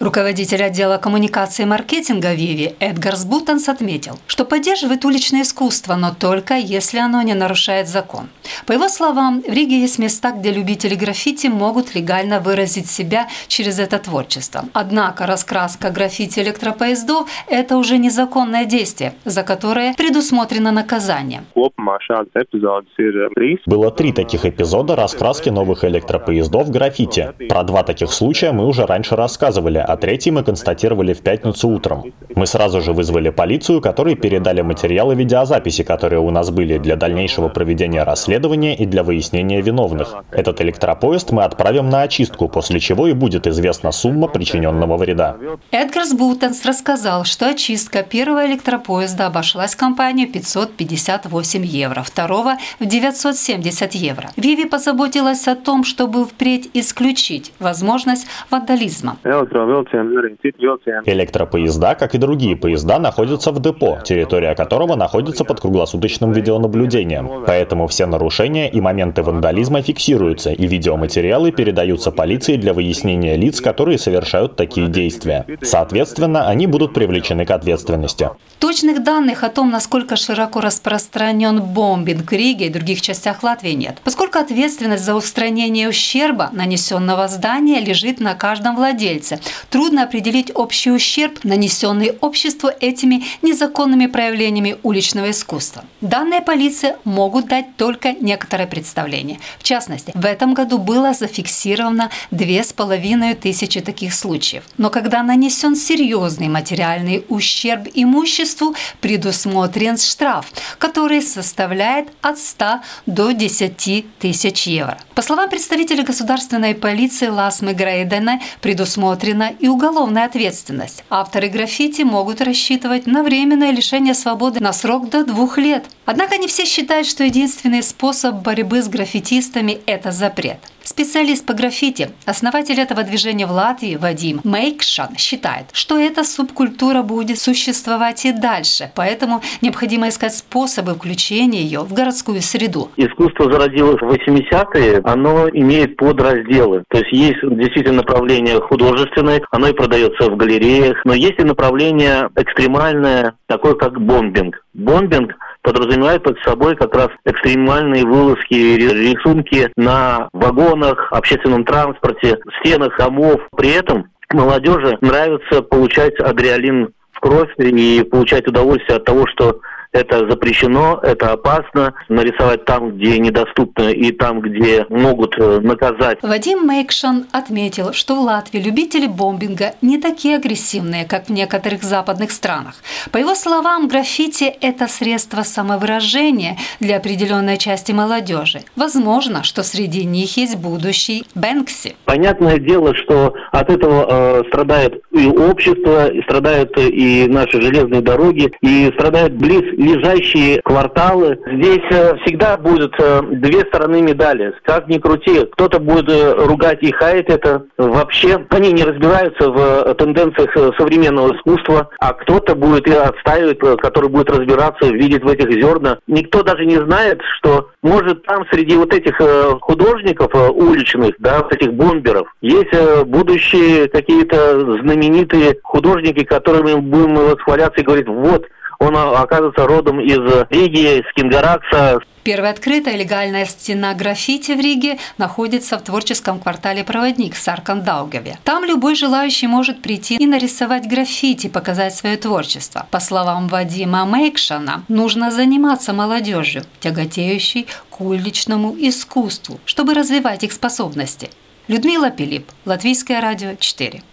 Руководитель отдела коммуникации и маркетинга Виви Эдгарс Бутанс отметил, что поддерживает уличное искусство, но только если оно не нарушает закон. По его словам, в Риге есть места, где любители граффити могут легально выразить себя через это творчество. Однако раскраска граффити электропоездов – это уже незаконное действие, за которое предусмотрено наказание. Было 3 таких эпизода раскраски новых электропоездов граффити. Про 2 таких случая мы уже раньше рассказывали, а 3-й мы констатировали в пятницу утром. Мы сразу же вызвали полицию, которые передали материалы видеозаписи, которые у нас были для дальнейшего проведения расследования и для выяснения виновных. Этот электропоезд мы отправим на очистку, после чего и будет известна сумма причиненного вреда. Эдгарс Бутанс рассказал, что очистка первого электропоезда обошлась компанию 558 евро, второго в 970 евро. Виви позаботилась о том, чтобы впредь исключить возможность вандализма. Электропоезда, как и другие поезда, находятся в депо, территория которого находится под круглосуточным видеонаблюдением. Поэтому все нарушения и моменты вандализма фиксируются, и видеоматериалы передаются полиции для выяснения лиц, которые совершают такие действия. Соответственно, они будут привлечены к ответственности. Точных данных о том, насколько широко распространен бомбинг в Риге и других частях Латвии, нет, поскольку ответственность за устранение ущерба, нанесенного здания, лежит на каждом владельце. Трудно определить общий ущерб, нанесенный обществу этими незаконными проявлениями уличного искусства. Данные полиции могут дать только некоторое представление. В частности, в этом году было зафиксировано 2500 таких случаев. Но когда нанесен серьезный материальный ущерб имуществу, предусмотрен штраф, который составляет от 100 до 10 тысяч евро. По словам представителя государственной полиции Ласмы Грейдена, предусмотрена и уголовная ответственность. Авторы граффити могут рассчитывать на временное лишение свободы на срок до 2 лет. Однако не все считают, что единственный способ борьбы с граффитистами – это запрет. Специалист по граффити, основатель этого движения в Латвии Вадим Мейкшан считает, что эта субкультура будет существовать и дальше, поэтому необходимо искать способы включения ее в городскую среду. Искусство зародилось в 80-е, оно имеет подразделы. То есть есть действительно направление художественное, оно и продается в галереях, но есть и направление экстремальное, такое как бомбинг. Бомбинг подразумевает под собой как раз экстремальные вылазки, рисунки на вагонах, общественном транспорте, стенах домов. При этом молодежи нравится получать адреналин в кровь и получать удовольствие от того, что это запрещено, это опасно. Нарисовать там, где недоступно, и там, где могут наказать. Вадим Мейкшан отметил, что в Латвии любители бомбинга не такие агрессивные, как в некоторых западных странах. По его словам, граффити – это средство самовыражения для определенной части молодежи. Возможно, что среди них есть будущий Бэнкси. Понятное дело, что от этого страдает и общество, и страдают и наши железные дороги, и страдает близлежащие кварталы. Здесь всегда будут 2 стороны медали. Как ни крути, кто-то будет ругать и хаять это. Вообще они не разбираются в тенденциях современного искусства, а кто-то будет и отстаивать, который будет разбираться, видеть в этих зерна. Никто даже не знает, что может там среди вот этих художников уличных, да, вот этих бомберов, есть будущие какие-то знаменитые художники, которыми будем восхваляться и говорить, вот, он, оказывается, родом из Риги, из Кингаракса. Первая открытая легальная стена граффити в Риге находится в творческом квартале «Проводник» в Саркандаugavе. Там любой желающий может прийти и нарисовать граффити, показать свое творчество. По словам Вадима Мейкшана, нужно заниматься молодежью, тяготеющей к уличному искусству, чтобы развивать их способности. Людмила Пилип, Латвийское радио 4.